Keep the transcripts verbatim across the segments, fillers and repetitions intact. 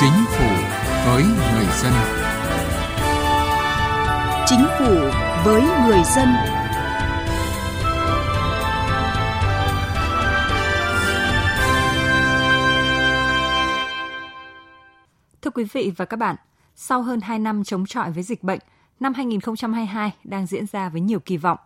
Chính phủ với người dân. Chính phủ với người dân. Thưa quý vị và các bạn, sau hơn hai năm chống chọi với dịch bệnh, năm hai không hai hai đang diễn ra với nhiều kỳ vọng.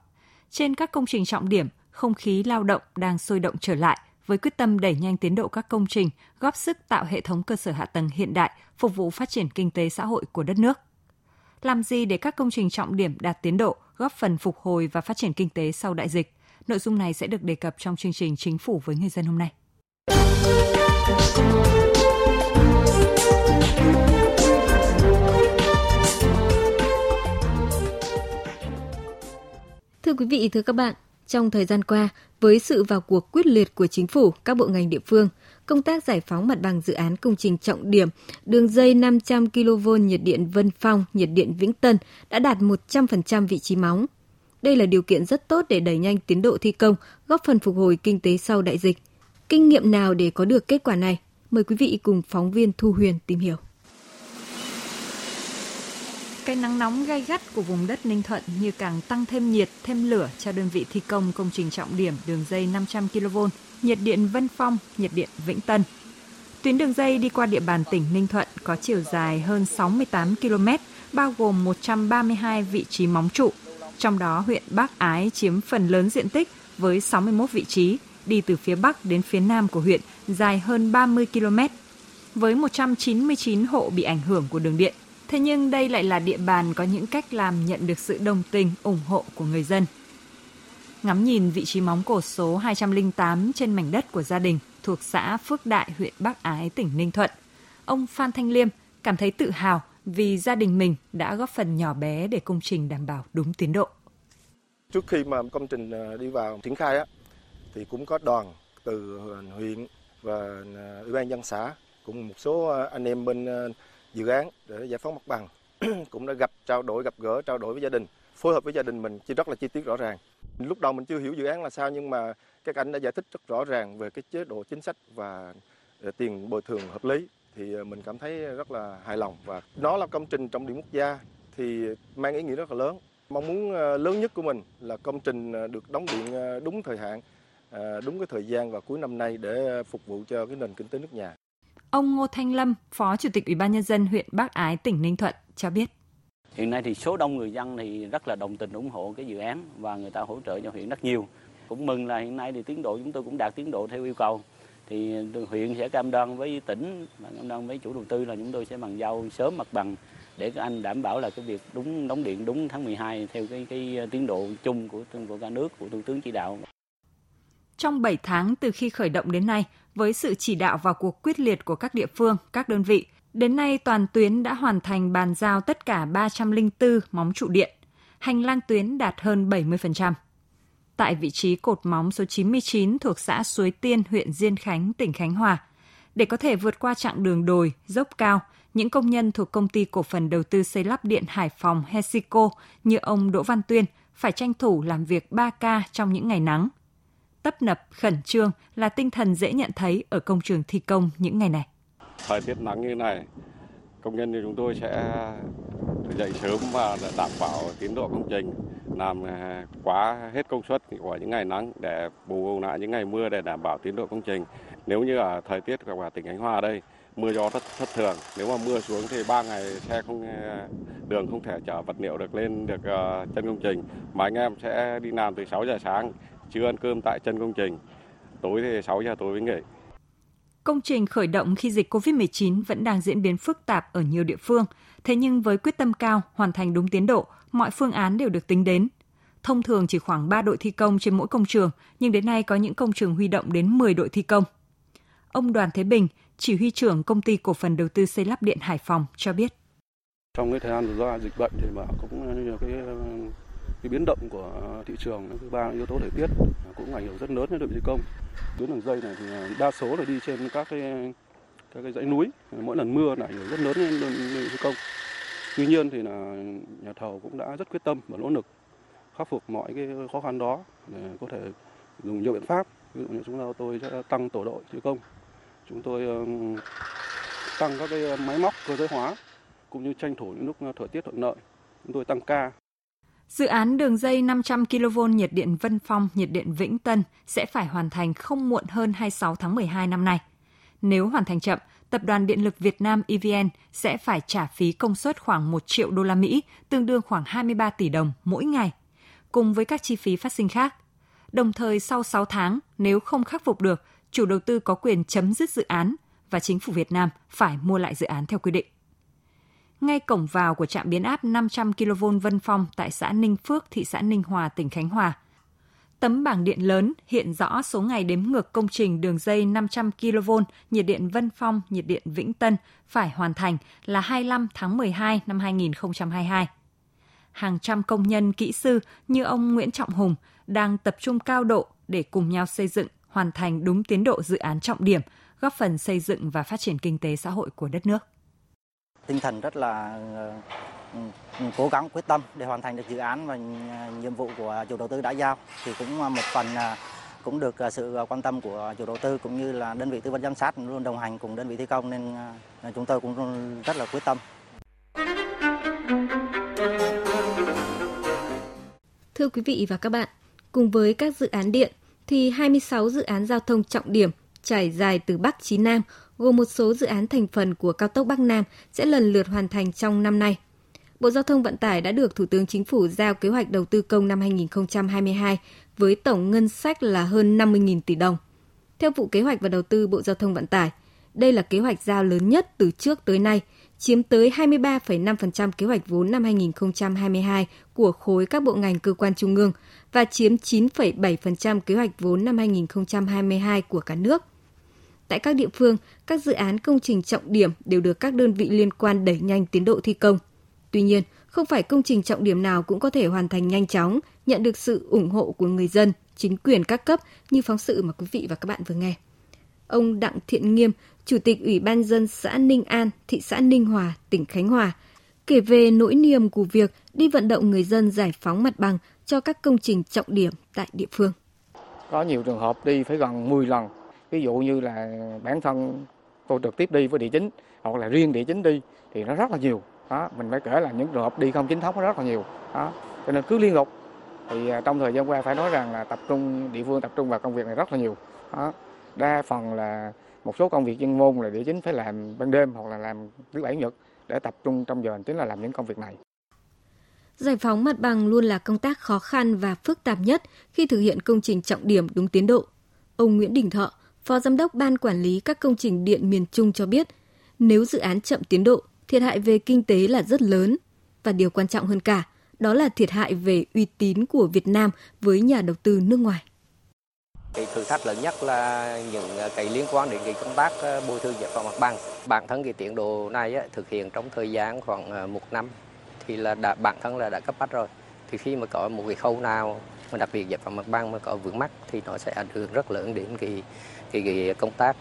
Trên các công trình trọng điểm, không khí lao động đang sôi động trở lại với quyết tâm đẩy nhanh tiến độ các công trình, góp sức tạo hệ thống cơ sở hạ tầng hiện đại, phục vụ phát triển kinh tế xã hội của đất nước. Làm gì để các công trình trọng điểm đạt tiến độ, góp phần phục hồi và phát triển kinh tế sau đại dịch? Nội dung này sẽ được đề cập trong chương trình Chính phủ với người dân hôm nay. Thưa quý vị, thưa các bạn, trong thời gian qua, với sự vào cuộc quyết liệt của chính phủ, các bộ ngành địa phương, công tác giải phóng mặt bằng dự án công trình trọng điểm đường dây năm trăm ki lô vôn nhiệt điện Vân Phong, nhiệt điện Vĩnh Tân đã đạt một trăm phần trăm vị trí móng. Đây là điều kiện rất tốt để đẩy nhanh tiến độ thi công, góp phần phục hồi kinh tế sau đại dịch. Kinh nghiệm nào để có được kết quả này? Mời quý vị cùng phóng viên Thu Huyền tìm hiểu. Cái nắng nóng gay gắt của vùng đất Ninh Thuận như càng tăng thêm nhiệt, thêm lửa cho đơn vị thi công công trình trọng điểm đường dây năm trăm ki lô vôn, nhiệt điện Vân Phong, nhiệt điện Vĩnh Tân. Tuyến đường dây đi qua địa bàn tỉnh Ninh Thuận có chiều dài hơn sáu mươi tám ki lô mét, bao gồm một trăm ba mươi hai vị trí móng trụ. Trong đó, huyện Bắc Ái chiếm phần lớn diện tích với sáu mươi mốt vị trí, đi từ phía Bắc đến phía Nam của huyện, dài hơn ba mươi ki lô mét, với một trăm chín mươi chín hộ bị ảnh hưởng của đường điện. Thế nhưng đây lại là địa bàn có những cách làm nhận được sự đồng tình, ủng hộ của người dân. Ngắm nhìn vị trí móng cột số hai trăm lẻ tám trên mảnh đất của gia đình thuộc xã Phước Đại, huyện Bắc Ái, tỉnh Ninh Thuận, ông Phan Thanh Liêm cảm thấy tự hào vì gia đình mình đã góp phần nhỏ bé để công trình đảm bảo đúng tiến độ. Trước khi mà công trình đi vào triển khai á, thì cũng có đoàn từ huyện và ủy ban dân xã cùng một số anh em bên dự án để giải phóng mặt bằng cũng đã gặp trao đổi gặp gỡ trao đổi với gia đình, phối hợp với gia đình mình chi rất là chi tiết rõ ràng. Lúc đầu mình chưa hiểu dự án là sao, nhưng mà các anh đã giải thích rất rõ ràng về cái chế độ chính sách và tiền bồi thường hợp lý, thì mình cảm thấy rất là hài lòng. Và nó là công trình trọng điểm quốc gia thì mang ý nghĩa rất là lớn. Mong muốn lớn nhất của mình là công trình được đóng điện đúng thời hạn, đúng cái thời gian vào cuối năm nay để phục vụ cho cái nền kinh tế nước nhà. Ông Ngô Thanh Lâm, Phó Chủ tịch Ủy ban Nhân dân huyện Bắc Ái, tỉnh Ninh Thuận cho biết. Hiện nay thì số đông người dân thì rất là đồng tình ủng hộ cái dự án và người ta hỗ trợ cho huyện rất nhiều. Cũng mừng là hiện nay thì tiến độ chúng tôi cũng đạt tiến độ theo yêu cầu. Thì huyện sẽ cam đoan với tỉnh, cam đoan với chủ đầu tư là chúng tôi sẽ bàn giao sớm mặt bằng để các anh đảm bảo là cái việc đúng đóng điện đúng tháng mười hai theo cái cái tiến độ chung của của cả nước, của Thủ tướng chỉ đạo. Trong bảy tháng từ khi khởi động đến nay, với sự chỉ đạo vào cuộc quyết liệt của các địa phương, các đơn vị, đến nay toàn tuyến đã hoàn thành bàn giao tất cả ba trăm lẻ bốn móng trụ điện. Hành lang tuyến đạt hơn bảy mươi phần trăm. Tại vị trí cột móng số chín mươi chín thuộc xã Suối Tiên, huyện Diên Khánh, tỉnh Khánh Hòa, để có thể vượt qua chặng đường đồi, dốc cao, những công nhân thuộc Công ty Cổ phần Đầu tư Xây lắp Điện Hải Phòng Hesico như ông Đỗ Văn Tuyên phải tranh thủ làm việc ba ca trong những ngày nắng. Tấp nập, khẩn trương là tinh thần dễ nhận thấy ở công trường thi công những ngày này. Thời tiết nắng như này, công nhân thì chúng tôi sẽ dậy sớm và đảm bảo tiến độ công trình, làm quá hết công suất của những ngày nắng để bù lại những ngày mưa để đảm bảo tiến độ công trình. Nếu như ở thời tiết của tỉnh Khánh Hòa đây, mưa gió rất thất thường, nếu mà mưa xuống thì ba ngày xe không đường không thể chở vật liệu được lên được chân công trình, mà anh em sẽ đi làm từ sáu giờ sáng. Chưa ăn cơm tại chân công trình, tối thì sáu giờ tối mới nghỉ. Công trình khởi động khi dịch covid mười chín vẫn đang diễn biến phức tạp ở nhiều địa phương, thế nhưng với quyết tâm cao, hoàn thành đúng tiến độ, mọi phương án đều được tính đến. Thông thường chỉ khoảng ba đội thi công trên mỗi công trường, nhưng đến nay có những công trường huy động đến mười đội thi công. Ông Đoàn Thế Bình, chỉ huy trưởng Công ty Cổ phần Đầu tư Xây lắp Điện Hải Phòng cho biết. Trong cái thời gian do dịch bệnh thì mà cũng nhiều cái Cái biến động của thị trường, thứ ba là yếu tố thời tiết cũng ảnh hưởng rất lớn đến đội thi công. Tuyến đường dây này thì đa số là đi trên các cái các cái dãy núi, mỗi lần mưa là ảnh hưởng rất lớn đến đội thi công. Tuy nhiên thì là nhà thầu cũng đã rất quyết tâm và nỗ lực khắc phục mọi cái khó khăn đó để có thể dùng nhiều biện pháp. Ví dụ như chúng tôi sẽ tăng tổ đội thi công, chúng tôi tăng các cái máy móc cơ giới hóa, cũng như tranh thủ những lúc thời tiết thuận lợi, chúng tôi tăng ca. Dự án đường dây năm trăm ki lô vôn nhiệt điện Vân Phong, nhiệt điện Vĩnh Tân sẽ phải hoàn thành không muộn hơn hai mươi sáu tháng mười hai năm nay. Nếu hoàn thành chậm, Tập đoàn Điện lực Việt Nam E V N sẽ phải trả phí công suất khoảng một triệu đô la Mỹ, tương đương khoảng hai mươi ba tỷ đồng mỗi ngày, cùng với các chi phí phát sinh khác. Đồng thời sau sáu tháng, nếu không khắc phục được, chủ đầu tư có quyền chấm dứt dự án và chính phủ Việt Nam phải mua lại dự án theo quy định. Ngay cổng vào của trạm biến áp năm trăm ki lô vôn Vân Phong tại xã Ninh Phước, thị xã Ninh Hòa, tỉnh Khánh Hòa, tấm bảng điện lớn hiện rõ số ngày đếm ngược công trình đường dây năm trăm ki lô vôn nhiệt điện Vân Phong, nhiệt điện Vĩnh Tân phải hoàn thành là hai mươi lăm tháng mười hai năm hai nghìn không trăm hai mươi hai. Hàng trăm công nhân kỹ sư như ông Nguyễn Trọng Hùng đang tập trung cao độ để cùng nhau xây dựng, hoàn thành đúng tiến độ dự án trọng điểm, góp phần xây dựng và phát triển kinh tế xã hội của đất nước. Tinh thần rất là cố gắng, quyết tâm để hoàn thành được dự án và nhiệm vụ của chủ đầu tư đã giao, thì cũng một phần cũng được sự quan tâm của chủ đầu tư cũng như là đơn vị tư vấn giám sát luôn đồng hành cùng đơn vị thi công, nên chúng tôi cũng rất là quyết tâm. Thưa quý vị và các bạn, cùng với các dự án điện thì hai mươi sáu dự án giao thông trọng điểm trải dài từ Bắc chí Nam, gồm một số dự án thành phần của cao tốc Bắc Nam sẽ lần lượt hoàn thành trong năm nay. Bộ Giao thông Vận tải đã được Thủ tướng Chính phủ giao kế hoạch đầu tư công năm hai nghìn không trăm hai mươi hai với tổng ngân sách là hơn năm mươi nghìn tỷ đồng. Theo Vụ Kế hoạch và Đầu tư Bộ Giao thông Vận tải, đây là kế hoạch giao lớn nhất từ trước tới nay, chiếm tới hai mươi ba phẩy năm phần trăm kế hoạch vốn năm hai nghìn không trăm hai mươi hai của khối các bộ ngành cơ quan trung ương và chiếm chín phẩy bảy phần trăm kế hoạch vốn năm hai nghìn không trăm hai mươi hai của cả nước. Tại các địa phương, các dự án công trình trọng điểm đều được các đơn vị liên quan đẩy nhanh tiến độ thi công. Tuy nhiên, không phải công trình trọng điểm nào cũng có thể hoàn thành nhanh chóng, nhận được sự ủng hộ của người dân, chính quyền các cấp như phóng sự mà quý vị và các bạn vừa nghe. Ông Đặng Thiện Nghiêm, Chủ tịch Ủy ban nhân dân xã Ninh An, thị xã Ninh Hòa, tỉnh Khánh Hòa, kể về nỗi niềm của việc đi vận động người dân giải phóng mặt bằng cho các công trình trọng điểm tại địa phương. Có nhiều trường hợp đi phải gần mười lần, ví dụ như là bản thân tôi trực tiếp đi với địa chính hoặc là riêng địa chính đi thì nó rất là nhiều. Đó, mình phải kể là những trường hợp đi không chính thống nó rất là nhiều. Đó, cho nên cứ liên tục. Thì trong thời gian qua phải nói rằng là tập trung địa phương tập trung vào công việc này rất là nhiều. Đó, đa phần là một số công việc chuyên môn là địa chính phải làm ban đêm hoặc là làm thứ bảy nhật để tập trung trong giờ hành chính là làm những công việc này. Giải phóng mặt bằng luôn là công tác khó khăn và phức tạp nhất khi thực hiện công trình trọng điểm đúng tiến độ. Ông Nguyễn Đình Thọ, Phó Giám đốc Ban Quản lý các công trình điện miền Trung cho biết, nếu dự án chậm tiến độ, thiệt hại về kinh tế là rất lớn. Và điều quan trọng hơn cả, đó là thiệt hại về uy tín của Việt Nam với nhà đầu tư nước ngoài. Cái thử thách lớn nhất là những cái liên quan đến cái công tác bồi thường giải phóng mặt bằng. Bản thân cái tiến độ này ấy, thực hiện trong thời gian khoảng một năm thì là đã, bản thân là đã cấp bách rồi. Thì khi mà có một cái khâu nào mà đặc biệt giải phóng mặt bằng mà có vướng mắc thì nó sẽ ảnh hưởng rất lớn đến cái cái, cái công tác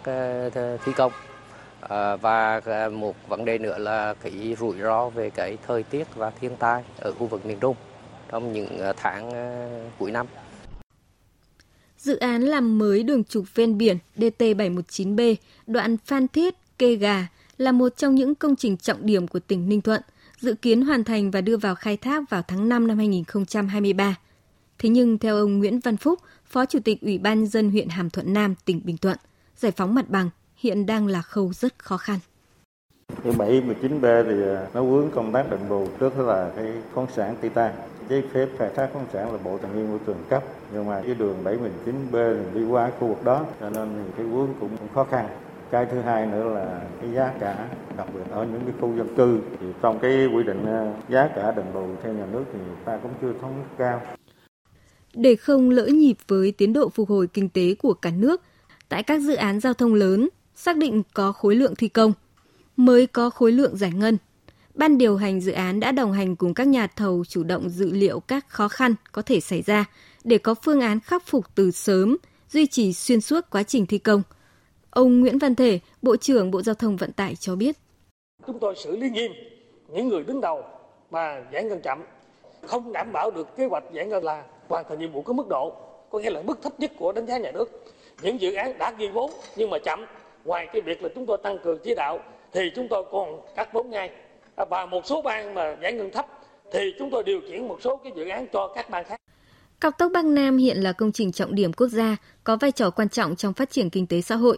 thi công. À, và một vấn đề nữa là cái rủi ro về cái thời tiết và thiên tai ở khu vực miền Trung trong những tháng cuối năm. Dự án làm mới đường trục ven biển D T bảy một chín B, đoạn Phan Thiết - Kê Gà là một trong những công trình trọng điểm của tỉnh Ninh Thuận, dự kiến hoàn thành và đưa vào khai thác vào tháng năm năm hai nghìn không trăm hai mươi ba. Thế nhưng theo ông Nguyễn Văn Phúc, Phó Chủ tịch Ủy ban nhân dân huyện Hàm Thuận Nam, tỉnh Bình Thuận, giải phóng mặt bằng hiện đang là khâu rất khó khăn. Cái bảy một chín B thì nó vướng công tác đền bù, trước đó là cái khoáng sản titan, giấy phép khai thác khoáng sản là Bộ Tài nguyên Môi trường cấp, nhưng mà cái đường bảy một chín B thì đi qua khu vực đó, cho nên thì cái vướng cũng khó khăn. Cái thứ hai nữa là cái giá cả, đặc biệt ở những cái khu dân cư thì trong cái quy định giá cả đền bù theo nhà nước thì ta cũng chưa thống nhất cao. Để không lỡ nhịp với tiến độ phục hồi kinh tế của cả nước, tại các dự án giao thông lớn xác định có khối lượng thi công mới có khối lượng giải ngân. Ban điều hành dự án đã đồng hành cùng các nhà thầu chủ động dự liệu các khó khăn có thể xảy ra để có phương án khắc phục từ sớm, duy trì xuyên suốt quá trình thi công. Ông Nguyễn Văn Thể, Bộ trưởng Bộ Giao thông Vận tải cho biết. Chúng tôi xử lý nghiêm những người đứng đầu mà giải ngân chậm, không đảm bảo được kế hoạch giải ngân là hoàn thành nhiệm vụ có mức độ, có nghĩa là mức thấp nhất của đánh giá nhà nước. Những dự án đã ghi vốn nhưng mà chậm, ngoài cái việc là chúng tôi tăng cường chỉ đạo thì chúng tôi còn cắt vốn ngay, và một số bang mà giải ngân thấp thì chúng tôi điều chuyển một số cái dự án cho các bang khác. Cao tốc Bắc Nam hiện là công trình trọng điểm quốc gia, có vai trò quan trọng trong phát triển kinh tế xã hội.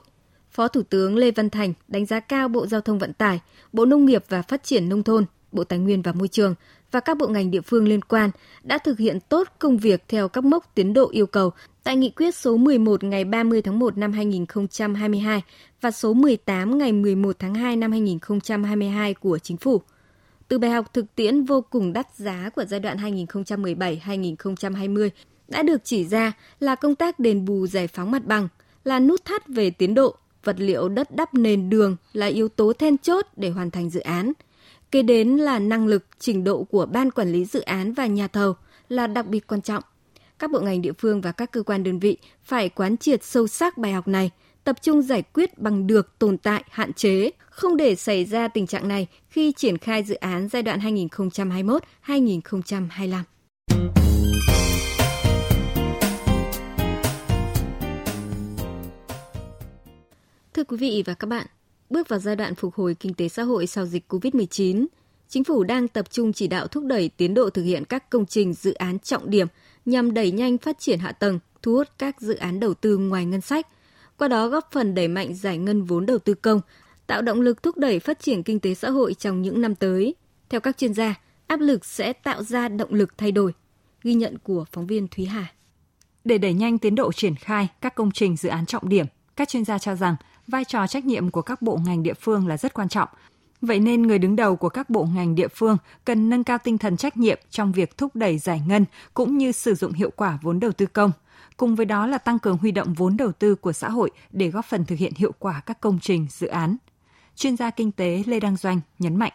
Phó Thủ tướng Lê Văn Thành đánh giá cao Bộ Giao thông Vận tải, Bộ Nông nghiệp và Phát triển Nông thôn, Bộ Tài nguyên và Môi trường và các bộ ngành địa phương liên quan đã thực hiện tốt công việc theo các mốc tiến độ yêu cầu tại Nghị quyết số mười một ngày ba mươi tháng một năm hai nghìn không trăm hai mươi hai và số mười tám ngày mười một tháng hai năm hai nghìn không trăm hai mươi hai của Chính phủ. Từ bài học thực tiễn vô cùng đắt giá của giai đoạn hai nghìn không trăm mười bảy đến hai nghìn không trăm hai mươi đã được chỉ ra là công tác đền bù giải phóng mặt bằng, là nút thắt về tiến độ, vật liệu đất đắp nền đường là yếu tố then chốt để hoàn thành dự án. Kế đến là năng lực, trình độ của ban quản lý dự án và nhà thầu là đặc biệt quan trọng. Các bộ ngành địa phương và các cơ quan đơn vị phải quán triệt sâu sắc bài học này, tập trung giải quyết bằng được tồn tại, hạn chế, không để xảy ra tình trạng này khi triển khai dự án giai đoạn hai nghìn không trăm hai mươi mốt đến hai nghìn không trăm hai mươi lăm. Thưa quý vị và các bạn, bước vào giai đoạn phục hồi kinh tế xã hội sau dịch covid mười chín, Chính phủ đang tập trung chỉ đạo thúc đẩy tiến độ thực hiện các công trình dự án trọng điểm nhằm đẩy nhanh phát triển hạ tầng, thu hút các dự án đầu tư ngoài ngân sách, qua đó góp phần đẩy mạnh giải ngân vốn đầu tư công, tạo động lực thúc đẩy phát triển kinh tế xã hội trong những năm tới. Theo các chuyên gia, áp lực sẽ tạo ra động lực thay đổi. Ghi nhận của phóng viên Thúy Hà. Để đẩy nhanh tiến độ triển khai các công trình dự án trọng điểm, các chuyên gia cho rằng vai trò trách nhiệm của các bộ ngành địa phương là rất quan trọng. Vậy nên người đứng đầu của các bộ ngành địa phương cần nâng cao tinh thần trách nhiệm trong việc thúc đẩy giải ngân cũng như sử dụng hiệu quả vốn đầu tư công. Cùng với đó là tăng cường huy động vốn đầu tư của xã hội để góp phần thực hiện hiệu quả các công trình, dự án. Chuyên gia kinh tế Lê Đăng Doanh nhấn mạnh.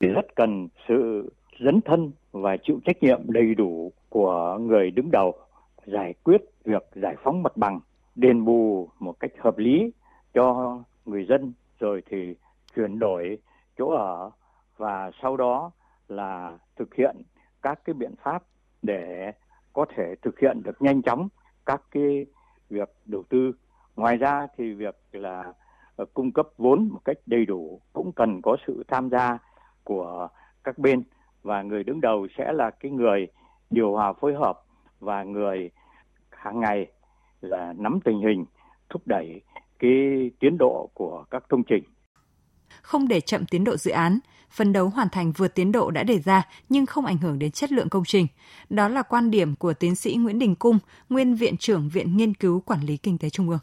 Rất cần sự dấn thân và chịu trách nhiệm đầy đủ của người đứng đầu giải quyết việc giải phóng mặt bằng, đền bù một cách hợp lý cho người dân, rồi thì chuyển đổi chỗ ở và sau đó là thực hiện các cái biện pháp để có thể thực hiện được nhanh chóng các cái việc đầu tư. Ngoài ra thì việc là cung cấp vốn một cách đầy đủ cũng cần có sự tham gia của các bên, và người đứng đầu sẽ là cái người điều hòa phối hợp và người hàng ngày là nắm tình hình, thúc đẩy cái tiến độ của các công trình. Không để chậm tiến độ dự án, phấn đấu hoàn thành vượt tiến độ đã đề ra nhưng không ảnh hưởng đến chất lượng công trình. Đó là quan điểm của tiến sĩ Nguyễn Đình Cung, nguyên Viện trưởng Viện Nghiên cứu Quản lý Kinh tế Trung ương.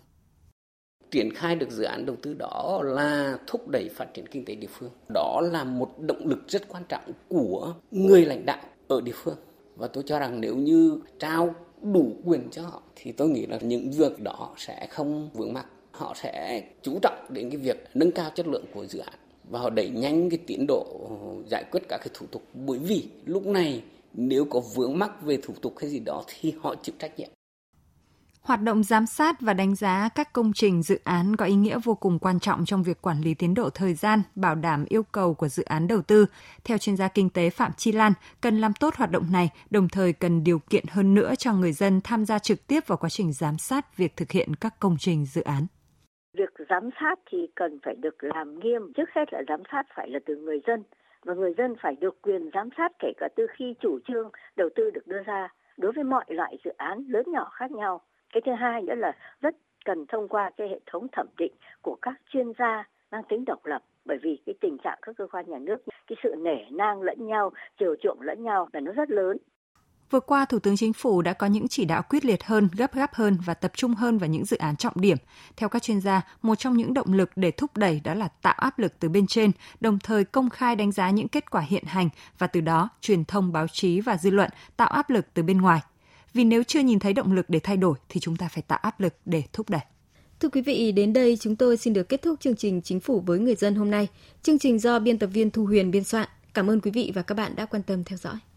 Triển khai được dự án đầu tư đó là thúc đẩy phát triển kinh tế địa phương. Đó là một động lực rất quan trọng của người lãnh đạo ở địa phương. Và tôi cho rằng nếu như trao đủ quyền cho họ thì tôi nghĩ là những việc đó sẽ không vướng mắc. Họ sẽ chú trọng đến cái việc nâng cao chất lượng của dự án và họ đẩy nhanh cái tiến độ giải quyết các cái thủ tục, bởi vì lúc này nếu có vướng mắc về thủ tục hay gì đó thì họ chịu trách nhiệm. Hoạt động giám sát và đánh giá các công trình dự án có ý nghĩa vô cùng quan trọng trong việc quản lý tiến độ thời gian, bảo đảm yêu cầu của dự án đầu tư. Theo chuyên gia kinh tế Phạm Chi Lan, cần làm tốt hoạt động này, đồng thời cần điều kiện hơn nữa cho người dân tham gia trực tiếp vào quá trình giám sát việc thực hiện các công trình dự án. Việc giám sát thì cần phải được làm nghiêm, trước hết là giám sát phải là từ người dân, và người dân phải được quyền giám sát kể cả từ khi chủ trương đầu tư được đưa ra đối với mọi loại dự án lớn nhỏ khác nhau. Cái thứ hai nữa là rất cần thông qua cái hệ thống thẩm định của các chuyên gia mang tính độc lập, bởi vì cái tình trạng các cơ quan nhà nước, cái sự nể nang lẫn nhau, chiều chuộng lẫn nhau là nó rất lớn. Vừa qua, Thủ tướng Chính phủ đã có những chỉ đạo quyết liệt hơn, gấp gáp hơn và tập trung hơn vào những dự án trọng điểm. Theo các chuyên gia, một trong những động lực để thúc đẩy đó là tạo áp lực từ bên trên, đồng thời công khai đánh giá những kết quả hiện hành và từ đó truyền thông, báo chí và dư luận tạo áp lực từ bên ngoài. Vì nếu chưa nhìn thấy động lực để thay đổi thì chúng ta phải tạo áp lực để thúc đẩy. Thưa quý vị, đến đây chúng tôi xin được kết thúc chương trình Chính phủ với người dân hôm nay. Chương trình do biên tập viên Thu Huyền biên soạn. Cảm ơn quý vị và các bạn đã quan tâm theo dõi.